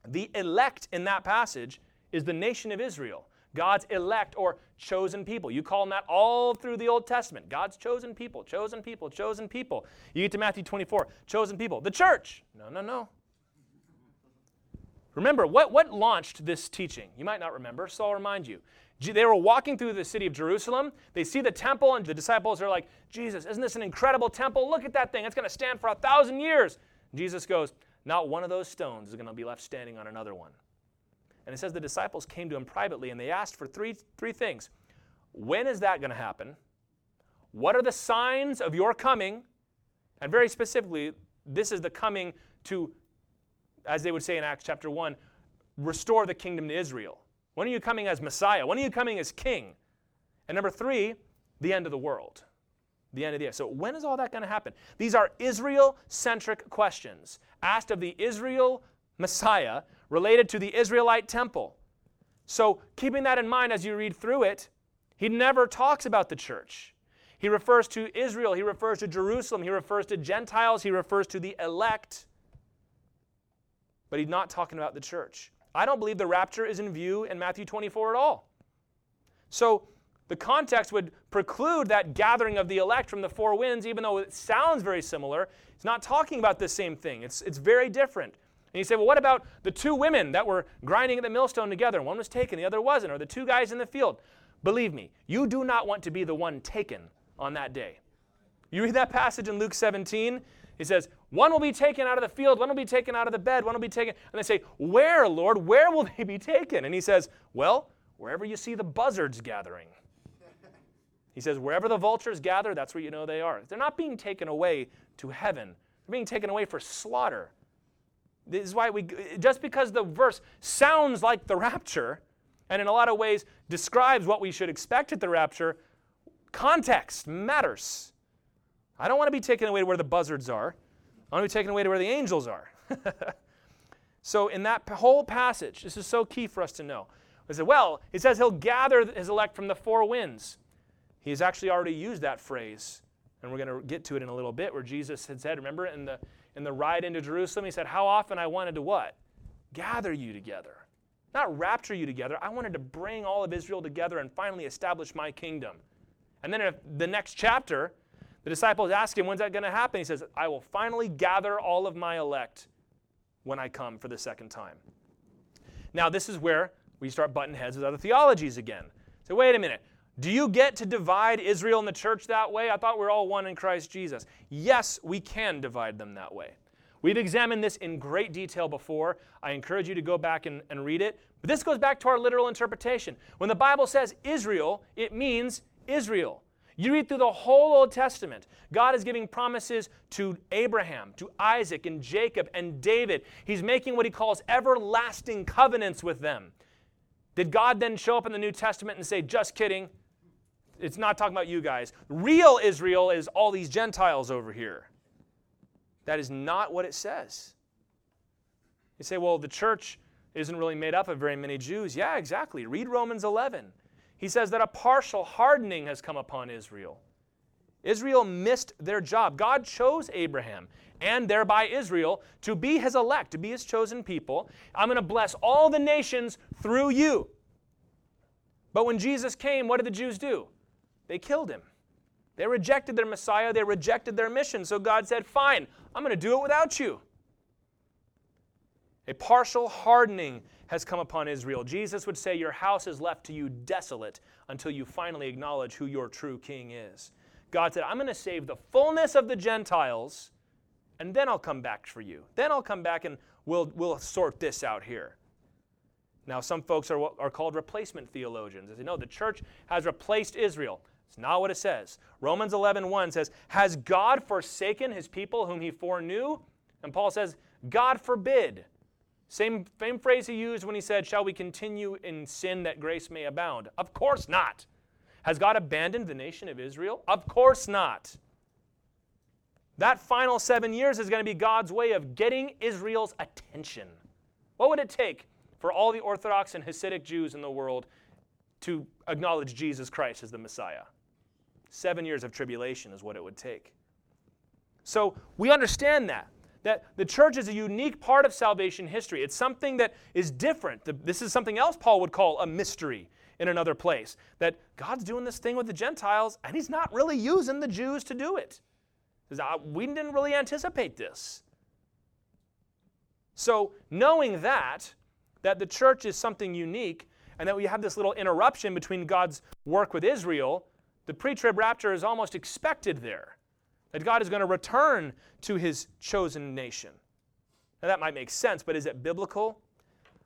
The elect in that passage is the nation of Israel, God's elect or chosen people. You call them that all through the Old Testament. God's chosen people, chosen people, chosen people. You get to Matthew 24, chosen people. The church. No. Remember, what launched this teaching? You might not remember, so I'll remind you. They were walking through the city of Jerusalem. They see the temple, and the disciples are like, Jesus, isn't this an incredible temple? Look at that thing. It's going to stand for 1,000 years. Jesus goes, not one of those stones is going to be left standing on another one. And it says the disciples came to him privately, and they asked for three things. When is that going to happen? What are the signs of your coming? And very specifically, this is the coming to, as they would say in Acts chapter 1, restore the kingdom to Israel. When are you coming as Messiah? When are you coming as king? And number 3, the end of the world. The end of the earth. So when is all that going to happen? These are Israel-centric questions asked of the Israel Messiah related to the Israelite temple. So keeping that in mind as you read through it, he never talks about the church. He refers to Israel. He refers to Jerusalem. He refers to Gentiles. He refers to the elect. But he's not talking about the church. I don't believe the rapture is in view in Matthew 24 at all. So the context would preclude that gathering of the elect from the four winds, even though it sounds very similar. It's not talking about the same thing. It's very different. And you say, well, what about the two women that were grinding at the millstone together? One was taken, the other wasn't, or the two guys in the field. Believe me, you do not want to be the one taken on that day. You read that passage in Luke 17. He says, one will be taken out of the field, one will be taken out of the bed, one will be taken. And they say, where, Lord? Where will they be taken? And he says, well, wherever you see the buzzards gathering. He says, wherever the vultures gather, that's where you know they are. They're not being taken away to heaven. They're being taken away for slaughter. This is why just because the verse sounds like the rapture, and in a lot of ways describes what we should expect at the rapture, context matters. I don't want to be taken away to where the buzzards are. I want to be taken away to where the angels are. So in that whole passage, this is so key for us to know. I said, well, it says he'll gather his elect from the four winds. He's actually already used that phrase, and we're going to get to it in a little bit, where Jesus had said, remember, in the ride into Jerusalem, he said, how often I wanted to what? Gather you together. not rapture you together. I wanted to bring all of Israel together and finally establish my kingdom. And then in the next chapter, the disciples ask him, when's that going to happen? He says, I will finally gather all of my elect when I come for the second time. Now, this is where we start butting heads with other theologies again. So wait a minute. Do you get to divide Israel and the church that way? I thought we were all one in Christ Jesus. Yes, we can divide them that way. We've examined this in great detail before. I encourage you to go back and read it. But this goes back to our literal interpretation. When the Bible says Israel, it means Israel. You read through the whole Old Testament. God is giving promises to Abraham, to Isaac, and Jacob, and David. He's making what he calls everlasting covenants with them. Did God then show up in the New Testament and say, just kidding, it's not talking about you guys. Real Israel is all these Gentiles over here. That is not what it says. You say, well, the church isn't really made up of very many Jews. Yeah, exactly. Read Romans 11. He says that a partial hardening has come upon Israel. Israel missed their job. God chose Abraham and thereby Israel to be his elect, to be his chosen people. I'm going to bless all the nations through you. But when Jesus came, what did the Jews do? They killed him. They rejected their Messiah. They rejected their mission. So God said, fine, I'm going to do it without you. A partial hardening has come upon Israel. Jesus would say, your house is left to you desolate until you finally acknowledge who your true king is. God said, I'm going to save the fullness of the Gentiles, and then I'll come back for you. Then I'll come back and we'll sort this out here. Now, some folks are called replacement theologians. They say, no, the church has replaced Israel. It's not what it says. Romans 11:1 says, has God forsaken his people whom he foreknew? And Paul says, God forbid. Same phrase he used when he said, shall we continue in sin that grace may abound? Of course not. Has God abandoned the nation of Israel? Of course not. That final 7 years is going to be God's way of getting Israel's attention. What would it take for all the Orthodox and Hasidic Jews in the world to acknowledge Jesus Christ as the Messiah? 7 years of tribulation is what it would take. So we understand that the church is a unique part of salvation history. It's something that is different. This is something else Paul would call a mystery in another place, that God's doing this thing with the Gentiles, and he's not really using the Jews to do it. We didn't really anticipate this. So knowing that the church is something unique, and that we have this little interruption between God's work with Israel, the pre-trib rapture is almost expected there. That God is going to return to his chosen nation. Now that might make sense, but is it biblical?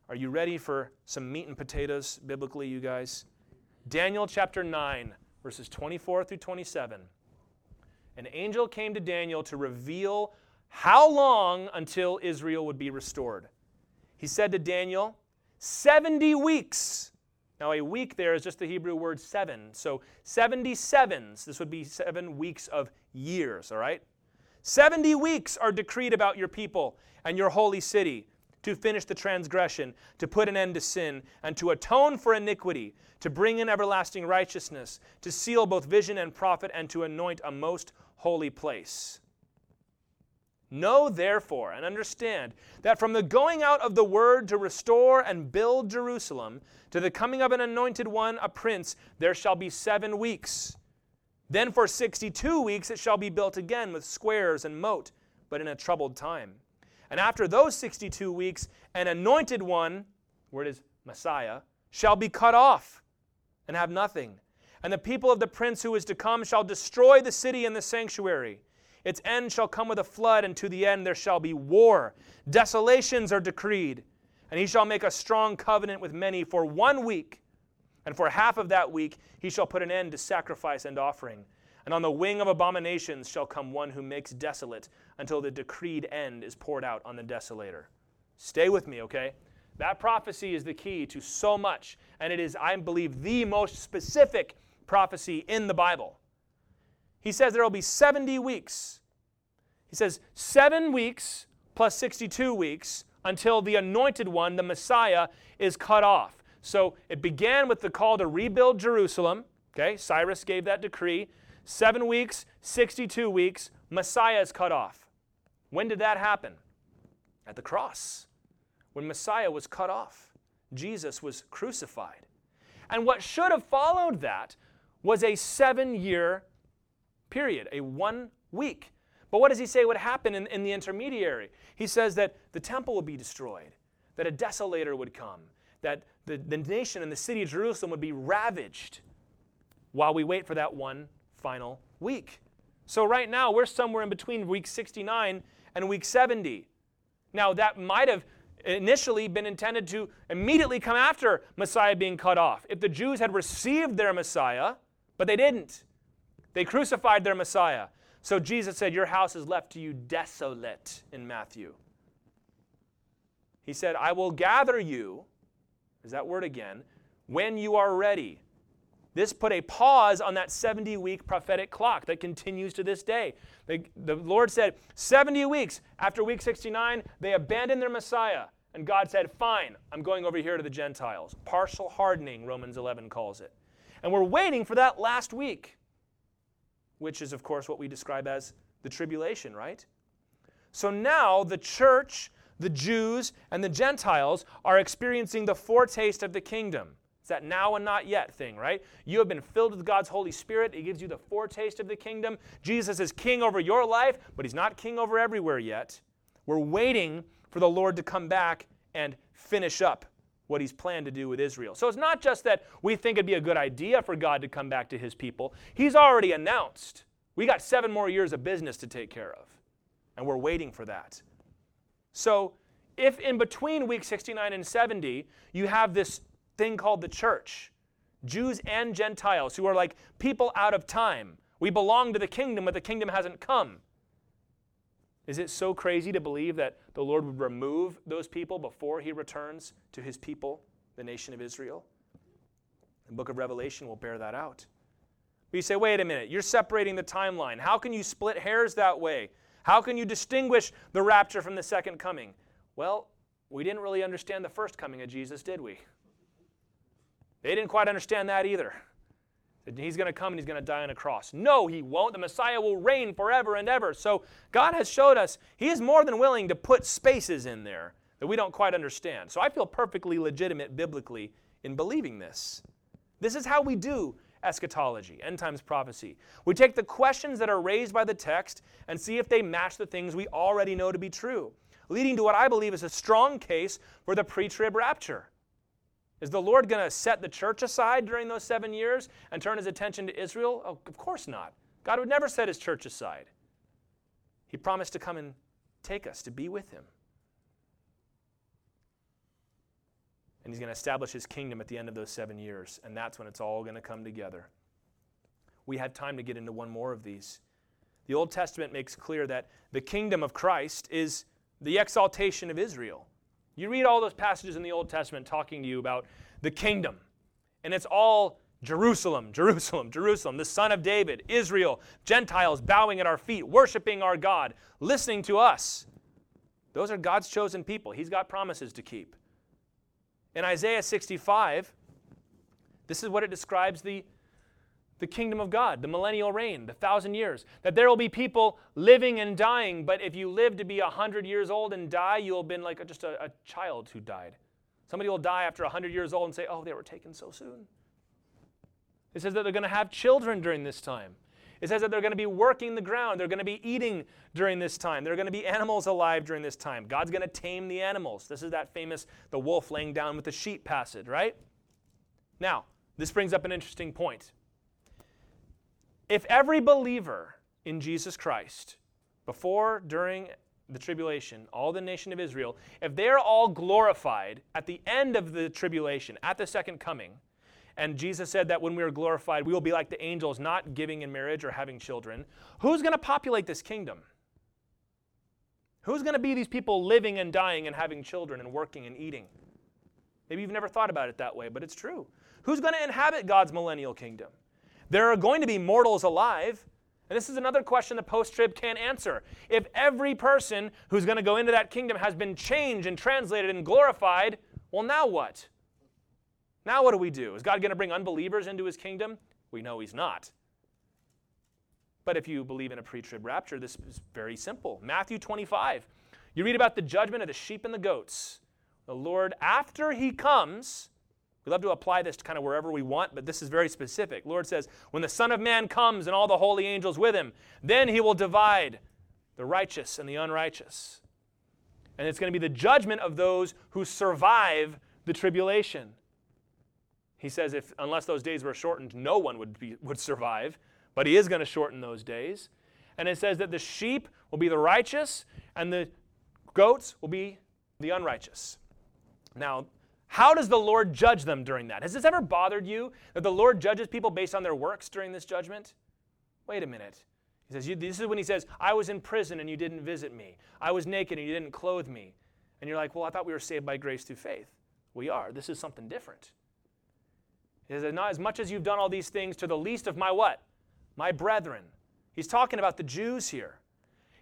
Are you ready for some meat and potatoes biblically, you guys? Daniel chapter 9, verses 24 through 27. An angel came to Daniel to reveal how long until Israel would be restored. He said to Daniel, 70 weeks. Now, a week there is just the Hebrew word 7. So 77s, this would be 7 weeks of years, all right? 70 weeks are decreed about your people and your holy city to finish the transgression, to put an end to sin, and to atone for iniquity, to bring in everlasting righteousness, to seal both vision and prophet, and to anoint a most holy place. Know therefore and understand that from the going out of the word to restore and build Jerusalem to the coming of an anointed one, a prince, there shall be 7 weeks. Then for 62 weeks it shall be built again with squares and moat, but in a troubled time. And after those 62 weeks, an anointed one, where it is Messiah, shall be cut off and have nothing. And the people of the prince who is to come shall destroy the city and the sanctuary. Its end shall come with a flood, and to the end there shall be war. Desolations are decreed, and he shall make a strong covenant with many for 1 week. And for half of that week he shall put an end to sacrifice and offering. And on the wing of abominations shall come one who makes desolate until the decreed end is poured out on the desolator. Stay with me, okay? That prophecy is the key to so much, and it is, I believe, the most specific prophecy in the Bible. He says there will be 70 weeks. He says 7 weeks plus 62 weeks until the anointed one, the Messiah, is cut off. So it began with the call to rebuild Jerusalem. Okay, Cyrus gave that decree. 7 weeks, 62 weeks, Messiah is cut off. When did that happen? At the cross, when Messiah was cut off. Jesus was crucified. And what should have followed that was a 7-year period, a 1 week. But what does he say would happen in the intermediary? He says that the temple would be destroyed, that a desolator would come, that the nation and the city of Jerusalem would be ravaged while we wait for that one final week. So right now, we're somewhere in between week 69 and week 70. Now, that might have initially been intended to immediately come after Messiah being cut off. If the Jews had received their Messiah, but they didn't. They crucified their Messiah. So Jesus said, your house is left to you desolate in Matthew. He said, I will gather you, is that word again, when you are ready. This put a pause on that 70-week prophetic clock that continues to this day. The Lord said, 70 weeks after week 69, they abandoned their Messiah. And God said, fine, I'm going over here to the Gentiles. Partial hardening, Romans 11 calls it. And we're waiting for that last week, which is, of course, what we describe as the tribulation, right? So now the church, the Jews, and the Gentiles are experiencing the foretaste of the kingdom. It's that now and not yet thing, right? You have been filled with God's Holy Spirit. He gives you the foretaste of the kingdom. Jesus is king over your life, but he's not king over everywhere yet. We're waiting for the Lord to come back and finish up what he's planned to do with Israel. So it's not just that we think it'd be a good idea for God to come back to his people. He's already announced. We got 7 more years of business to take care of, and we're waiting for that. So if in between week 69 and 70, you have this thing called the church, Jews and Gentiles who are like people out of time. We belong to the kingdom, but the kingdom hasn't come. Is it so crazy to believe that the Lord would remove those people before he returns to his people, the nation of Israel? The book of Revelation will bear that out. But you say, wait a minute, you're separating the timeline. How can you split hairs that way? How can you distinguish the rapture from the second coming? Well, we didn't really understand the first coming of Jesus, did we? They didn't quite understand that either. He's going to come and he's going to die on a cross. No, he won't. The Messiah will reign forever and ever. So God has showed us he is more than willing to put spaces in there that we don't quite understand. So I feel perfectly legitimate biblically in believing this. This is how we do eschatology, end times prophecy. We take the questions that are raised by the text and see if they match the things we already know to be true, leading to what I believe is a strong case for the pre-trib rapture. Is the Lord going to set the church aside during those 7 years and turn his attention to Israel? Oh, of course not. God would never set his church aside. He promised to come and take us, to be with him. And he's going to establish his kingdom at the end of those 7 years, and that's when it's all going to come together. We had time to get into one more of these. The Old Testament makes clear that the kingdom of Christ is the exaltation of Israel. You read all those passages in the Old Testament talking to you about the kingdom. And it's all Jerusalem, Jerusalem, Jerusalem, the son of David, Israel, Gentiles bowing at our feet, worshiping our God, listening to us. Those are God's chosen people. He's got promises to keep. In Isaiah 65, this is what it describes the kingdom of God, the millennial reign, the 1,000 years, that there will be people living and dying, but if you live to be 100 years old and die, you'll have been like just a child who died. Somebody will die after 100 years old and say, oh, they were taken so soon. It says that they're going to have children during this time. It says that they're going to be working the ground. They're going to be eating during this time. There are going to be animals alive during this time. God's going to tame the animals. This is that famous, the wolf laying down with the sheep passage, right? Now, this brings up an interesting point. If every believer in Jesus Christ, before, during the tribulation, all the nation of Israel, if they're all glorified at the end of the tribulation, at the second coming, and Jesus said that when we are glorified, we will be like the angels, not giving in marriage or having children, who's going to populate this kingdom? Who's going to be these people living and dying and having children and working and eating? Maybe you've never thought about it that way, but it's true. Who's going to inhabit God's millennial kingdom? There are going to be mortals alive. And this is another question the post-trib can't answer. If every person who's going to go into that kingdom has been changed and translated and glorified, well, now what? Now what do we do? Is God going to bring unbelievers into his kingdom? We know he's not. But if you believe in a pre-trib rapture, this is very simple. Matthew 25. You read about the judgment of the sheep and the goats. The Lord, after he comes, we love to apply this to kind of wherever we want, but this is very specific. The Lord says, when the Son of Man comes and all the holy angels with him, then he will divide the righteous and the unrighteous. And it's going to be the judgment of those who survive the tribulation. He says, unless those days were shortened, no one would survive. But he is going to shorten those days. And it says that the sheep will be the righteous and the goats will be the unrighteous. Now, how does the Lord judge them during that? Has this ever bothered you that the Lord judges people based on their works during this judgment? Wait a minute. He says, this is when he says, I was in prison and you didn't visit me. I was naked and you didn't clothe me. And you're like, well, I thought we were saved by grace through faith. We are. This is something different. He says, not as much as you've done all these things to the least of my what? My brethren. He's talking about the Jews here.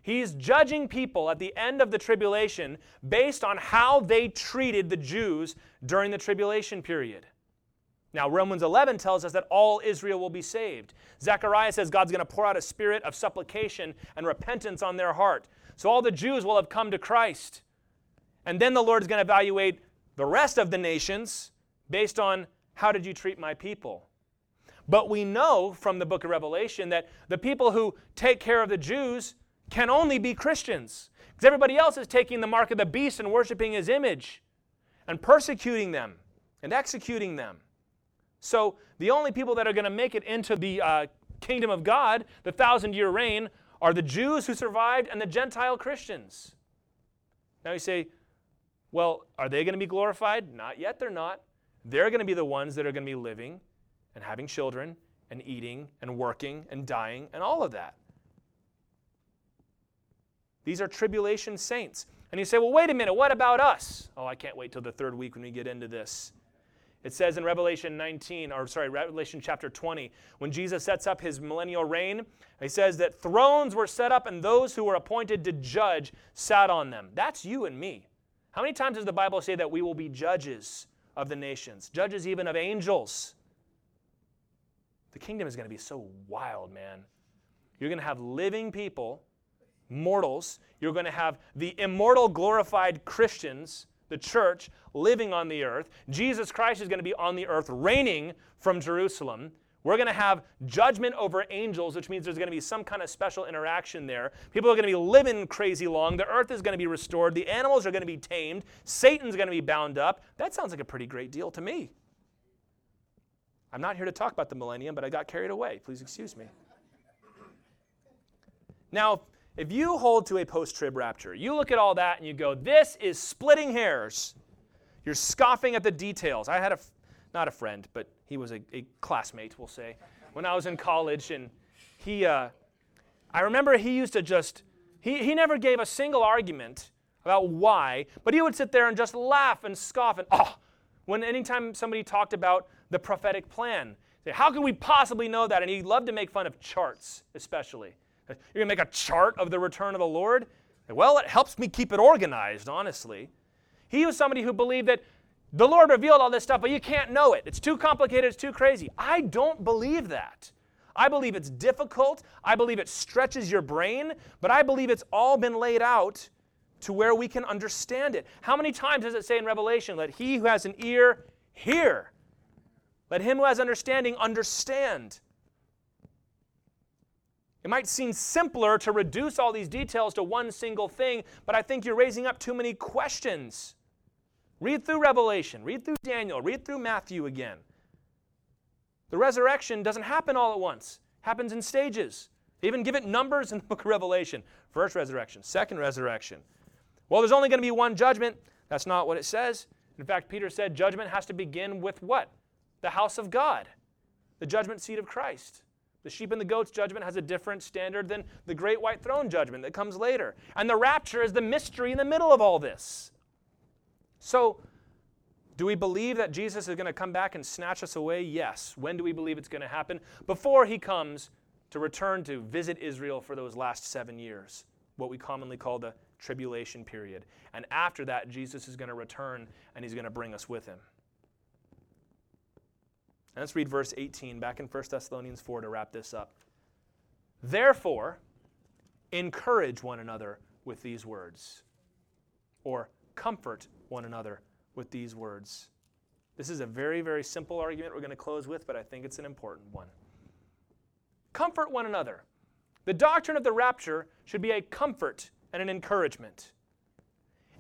He's judging people at the end of the tribulation based on how they treated the Jews during the tribulation period. Now, Romans 11 tells us that all Israel will be saved. Zechariah says God's going to pour out a spirit of supplication and repentance on their heart. So all the Jews will have come to Christ. And then the Lord is going to evaluate the rest of the nations based on how did you treat my people? But we know from the book of Revelation that the people who take care of the Jews can only be Christians, because everybody else is taking the mark of the beast and worshiping his image and persecuting them and executing them. So the only people that are going to make it into the kingdom of God, the 1,000-year reign, are the Jews who survived and the Gentile Christians. Now you say, well, are they going to be glorified? Not yet, they're not. They're going to be the ones that are going to be living and having children and eating and working and dying and all of that. These are tribulation saints. And you say, well, wait a minute, what about us? Oh, I can't wait till the third week when we get into this. It says in Revelation chapter 20, when Jesus sets up his millennial reign, he says that thrones were set up and those who were appointed to judge sat on them. That's you and me. How many times does the Bible say that we will be judges of the nations, judges even of angels? The kingdom is going to be so wild, man. You're going to have living people, mortals, you're going to have the immortal glorified Christians, the church, living on the earth. Jesus Christ is going to be on the earth reigning from Jerusalem. We're going to have judgment over angels, which means there's going to be some kind of special interaction there. People are going to be living crazy long. The earth is going to be restored. The animals are going to be tamed. Satan's going to be bound up. That sounds like a pretty great deal to me. I'm not here to talk about the millennium, but I got carried away. Please excuse me. Now, if you hold to a post-trib rapture, you look at all that and you go, this is splitting hairs. You're scoffing at the details. I had not a friend, but he was a classmate, we'll say, when I was in college. And I remember he used to just, he never gave a single argument about why, but he would sit there and just laugh and scoff. And anytime somebody talked about the prophetic plan, say, how could we possibly know that? And he loved to make fun of charts, especially. You're going to make a chart of the return of the Lord? Well, it helps me keep it organized, honestly. He was somebody who believed that the Lord revealed all this stuff, but you can't know it. It's too complicated. It's too crazy. I don't believe that. I believe it's difficult. I believe it stretches your brain, but I believe it's all been laid out to where we can understand it. How many times does it say in Revelation, let he who has an ear hear? Let him who has understanding understand. It might seem simpler to reduce all these details to one single thing, but I think you're raising up too many questions. Read through Revelation, read through Daniel, read through Matthew again. The resurrection doesn't happen all at once. It happens in stages. They even give it numbers in the book of Revelation. First resurrection, second resurrection. Well, there's only going to be one judgment. That's not what it says. In fact, Peter said judgment has to begin with what? The house of God, the judgment seat of Christ. The sheep and the goats judgment has a different standard than the great white throne judgment that comes later. And the rapture is the mystery in the middle of all this. So, do we believe that Jesus is going to come back and snatch us away? Yes. When do we believe it's going to happen? Before he comes to return to visit Israel for those last 7 years, what we commonly call the tribulation period. And after that, Jesus is going to return and he's going to bring us with him. And let's read verse 18 back in 1 Thessalonians 4 to wrap this up. Therefore, encourage one another with these words, or comfort one another with these words. This is a very, very simple argument we're going to close with, but I think it's an important one. Comfort one another. The doctrine of the rapture should be a comfort and an encouragement.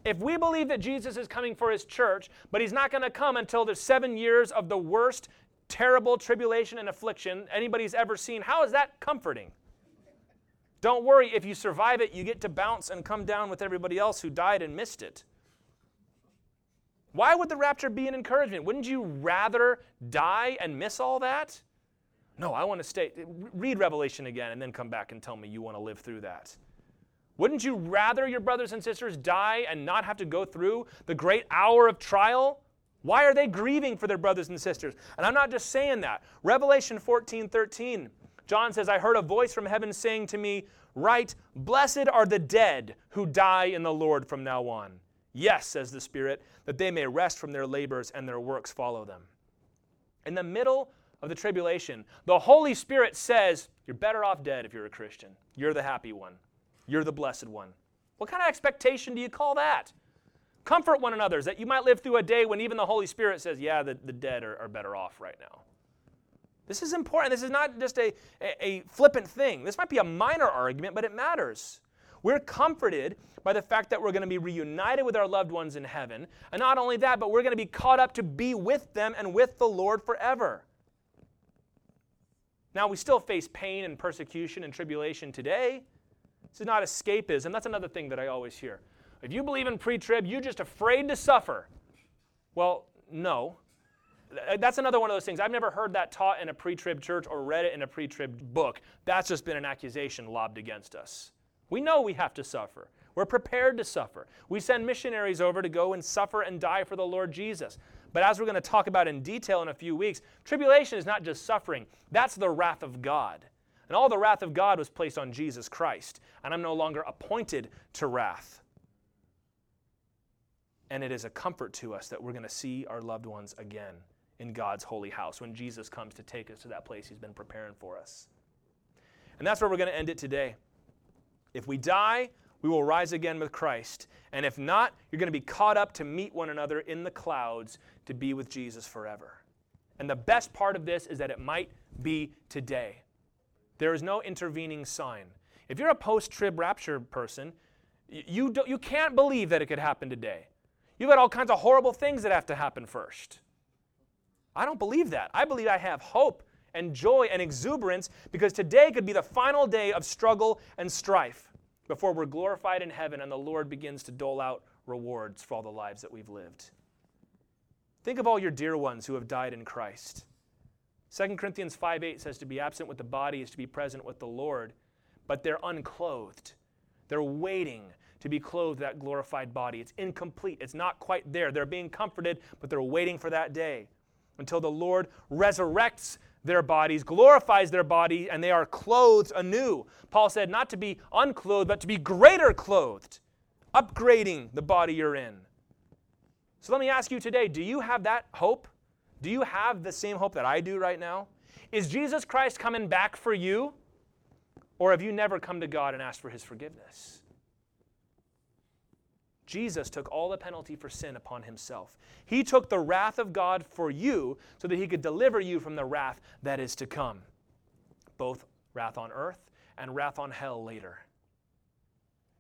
If we believe that Jesus is coming for his church, but he's not going to come until there's 7 years of the worst, terrible tribulation and affliction anybody's ever seen, how is that comforting? Don't worry, if you survive it, you get to bounce and come down with everybody else who died and missed it. Why would the rapture be an encouragement? Wouldn't you rather die and miss all that? No, I want to stay. Read Revelation again and then come back and tell me you want to live through that. Wouldn't you rather your brothers and sisters die and not have to go through the great hour of trial? Why are they grieving for their brothers and sisters? And I'm not just saying that. Revelation 14:13, John says, I heard a voice from heaven saying to me, write, blessed are the dead who die in the Lord from now on. Yes, says the Spirit, that they may rest from their labors and their works follow them. In the middle of the tribulation, the Holy Spirit says, you're better off dead if you're a Christian. You're the happy one. You're the blessed one. What kind of expectation do you call that? Comfort one another, that you might live through a day when even the Holy Spirit says, yeah, the dead are better off right now. This is important. This is not just a flippant thing. This might be a minor argument, but it matters. We're comforted by the fact that we're going to be reunited with our loved ones in heaven. And not only that, but we're going to be caught up to be with them and with the Lord forever. Now, we still face pain and persecution and tribulation today. This is not escapism. That's another thing that I always hear. If you believe in pre-trib, you're just afraid to suffer. Well, no. That's another one of those things. I've never heard that taught in a pre-trib church or read it in a pre-trib book. That's just been an accusation lobbed against us. We know we have to suffer. We're prepared to suffer. We send missionaries over to go and suffer and die for the Lord Jesus. But as we're going to talk about in detail in a few weeks, tribulation is not just suffering. That's the wrath of God. And all the wrath of God was placed on Jesus Christ. And I'm no longer appointed to wrath. And it is a comfort to us that we're going to see our loved ones again in God's holy house when Jesus comes to take us to that place he's been preparing for us. And that's where we're going to end it today. If we die, we will rise again with Christ. And if not, you're going to be caught up to meet one another in the clouds to be with Jesus forever. And the best part of this is that it might be today. There is no intervening sign. If you're a post-trib rapture person, you can't believe that it could happen today. You've got all kinds of horrible things that have to happen first. I don't believe that. I believe I have hope and joy and exuberance because today could be the final day of struggle and strife before we're glorified in heaven and the Lord begins to dole out rewards for all the lives that we've lived. Think of all your dear ones who have died in Christ. 2 Corinthians 5:8 says to be absent with the body is to be present with the Lord, but they're unclothed. They're waiting to be clothed that glorified body. It's incomplete. It's not quite there. They're being comforted, but they're waiting for that day until the Lord resurrects their bodies, glorifies their body, and they are clothed anew. Paul said not to be unclothed, but to be greater clothed, upgrading the body you're in. So let me ask you today, do you have that hope? Do you have the same hope that I do right now? Is Jesus Christ coming back for you? Or have you never come to God and asked for his forgiveness? Jesus took all the penalty for sin upon himself. He took the wrath of God for you so that he could deliver you from the wrath that is to come. Both wrath on earth and wrath on hell later.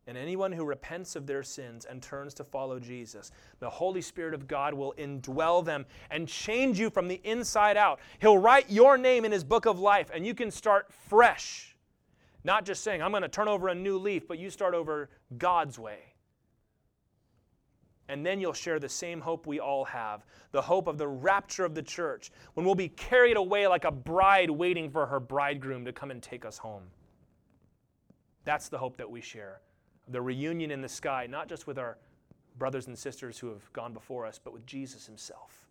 And anyone who repents of their sins and turns to follow Jesus, the Holy Spirit of God will indwell them and change you from the inside out. He'll write your name in his book of life and you can start fresh. Not just saying, I'm going to turn over a new leaf, but you start over God's way. And then you'll share the same hope we all have, the hope of the rapture of the church, when we'll be carried away like a bride waiting for her bridegroom to come and take us home. That's the hope that we share, the reunion in the sky, not just with our brothers and sisters who have gone before us, but with Jesus himself.